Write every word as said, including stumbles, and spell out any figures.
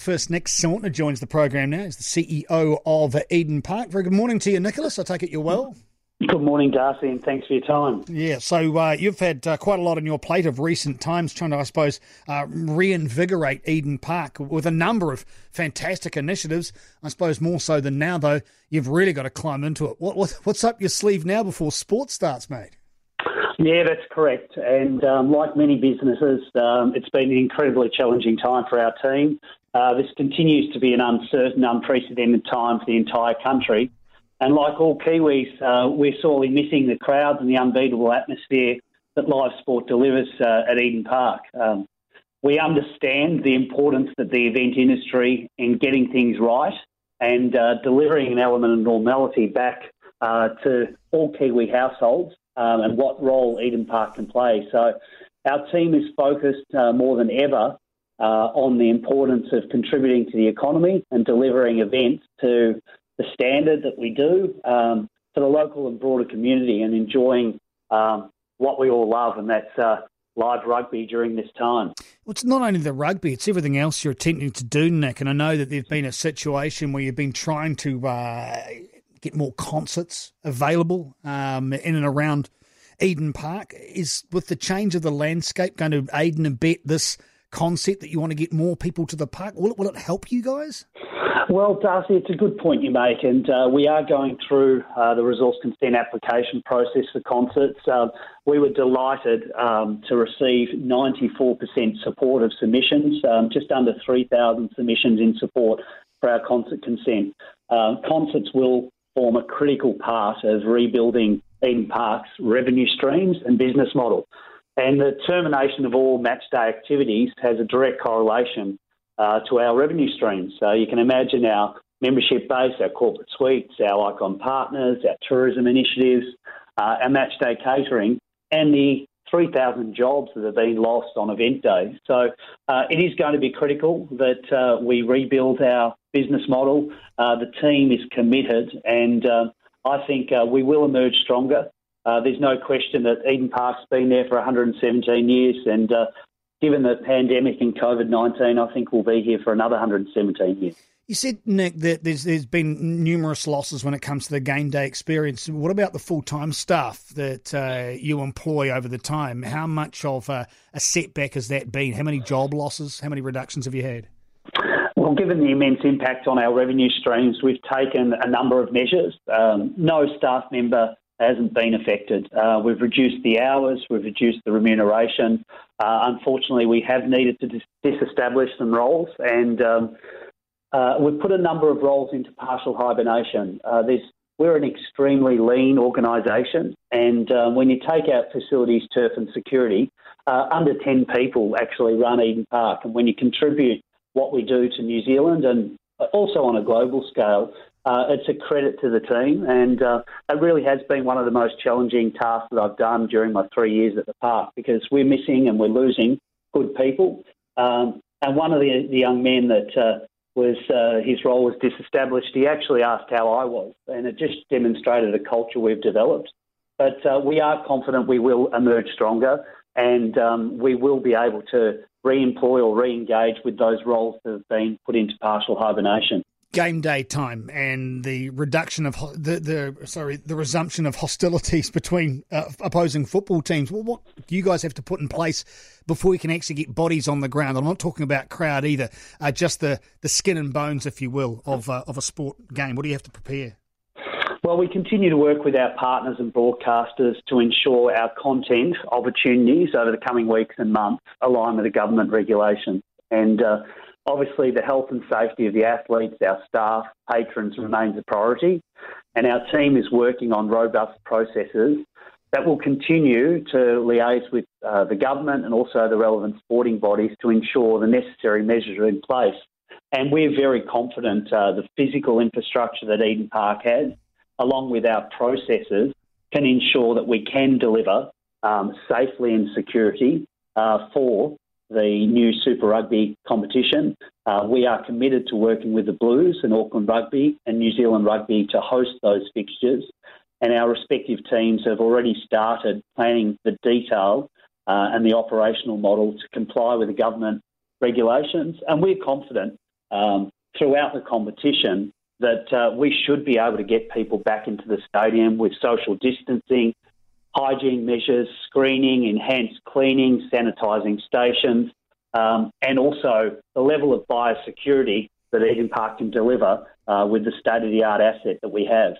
First, Nick Sautner joins the program now. He's the C E O of Eden Park. Very good morning to you, Nicholas. I take it you're well. Good morning, Darcy, and thanks for your time. Yeah, so uh, you've had uh, quite a lot on your plate of recent times, trying to, I suppose, uh, reinvigorate Eden Park with a number of fantastic initiatives. I suppose more so than now, though, you've really got to climb into it. What, what, what's up your sleeve now before sport starts, mate? Yeah, that's correct. And um, like many businesses, um, it's been an incredibly challenging time for our team. Uh, this continues to be an uncertain, unprecedented time for the entire country. And like all Kiwis, uh, we're sorely missing the crowds and the unbeatable atmosphere that live sport delivers uh, at Eden Park. Um, we understand the importance that the event industry in getting things right and uh, delivering an element of normality back uh, to all Kiwi households. Um, and what role Eden Park can play. So our team is focused uh, more than ever uh, on the importance of contributing to the economy and delivering events to the standard that we do um, to the local and broader community and enjoying um, what we all love, and that's uh, live rugby during this time. Well, it's not only the rugby, it's everything else you're attempting to do, Nick, and I know that there's been a situation where you've been trying to... Uh... get more concerts available um, in and around Eden Park. Is, with the change of the landscape, going to aid and abet this concept that you want to get more people to the park? Will it, will it help you guys? Well, Darcy, it's a good point you make, and uh, we are going through uh, the resource consent application process for concerts. Uh, we were delighted um, to receive ninety-four percent support of submissions, um, just under three thousand submissions in support for our concert consent. Uh, concerts will form a critical part of rebuilding Eden Park's revenue streams and business model. And the termination of all match day activities has a direct correlation uh, to our revenue streams. So you can imagine our membership base, our corporate suites, our icon partners, our tourism initiatives, uh, our match day catering, and the three thousand jobs that have been lost on event days. So uh, it is going to be critical that uh, we rebuild our business model. Uh, the team is committed, and uh, I think uh, we will emerge stronger. Uh, there's no question that Eden Park's been there for one hundred seventeen years, and uh, given the pandemic and COVID nineteen, I think we'll be here for another one hundred seventeen years. You said, Nick, that there's, there's been numerous losses when it comes to the game day experience. What about the full-time staff that uh, you employ over the time? How much of a, a setback has that been? How many job losses, how many reductions have you had? Well, given the immense impact on our revenue streams, we've taken a number of measures. Um, no staff member hasn't been affected. Uh, we've reduced the hours, we've reduced the remuneration. Uh, unfortunately, we have needed to dis- disestablish some roles, and um, uh, we've put a number of roles into partial hibernation. Uh, there's, we're an extremely lean organisation, and uh, when you take out facilities, turf and security, uh, under ten people actually run Eden Park, and when you contribute what we do to New Zealand and also on a global scale, uh, it's a credit to the team, and uh, it really has been one of the most challenging tasks that I've done during my three years at the park, because we're missing and we're losing good people. Um, and one of the, the young men that uh, was uh, his role was disestablished, he actually asked how I was, and it just demonstrated a culture we've developed. But uh, we are confident we will emerge stronger, and um, we will be able to re-employ or re-engage with those roles that have been put into partial hibernation. Game day time and the reduction of ho- the, the sorry the resumption of hostilities between uh, opposing football teams. Well, what do you guys have to put in place before you can actually get bodies on the ground? I'm not talking about crowd either, uh, just the, the skin and bones, if you will, of uh, of a sport game. What do you have to prepare? Well, we continue to work with our partners and broadcasters to ensure our content opportunities over the coming weeks and months align with the government regulations. And uh, obviously the health and safety of the athletes, our staff, patrons remains a priority. And our team is working on robust processes that will continue to liaise with uh, the government and also the relevant sporting bodies to ensure the necessary measures are in place. And we're very confident uh, the physical infrastructure that Eden Park has, along with our processes, can ensure that we can deliver um, safely and security uh, for the new Super Rugby competition. Uh, we are committed to working with the Blues and Auckland Rugby and New Zealand Rugby to host those fixtures, and our respective teams have already started planning the detail uh, and the operational model to comply with the government regulations, and we're confident um, throughout the competition that uh, we should be able to get people back into the stadium with social distancing, hygiene measures, screening, enhanced cleaning, sanitising stations, um, and also the level of biosecurity that Eden Park can deliver uh, with the state-of-the-art asset that we have.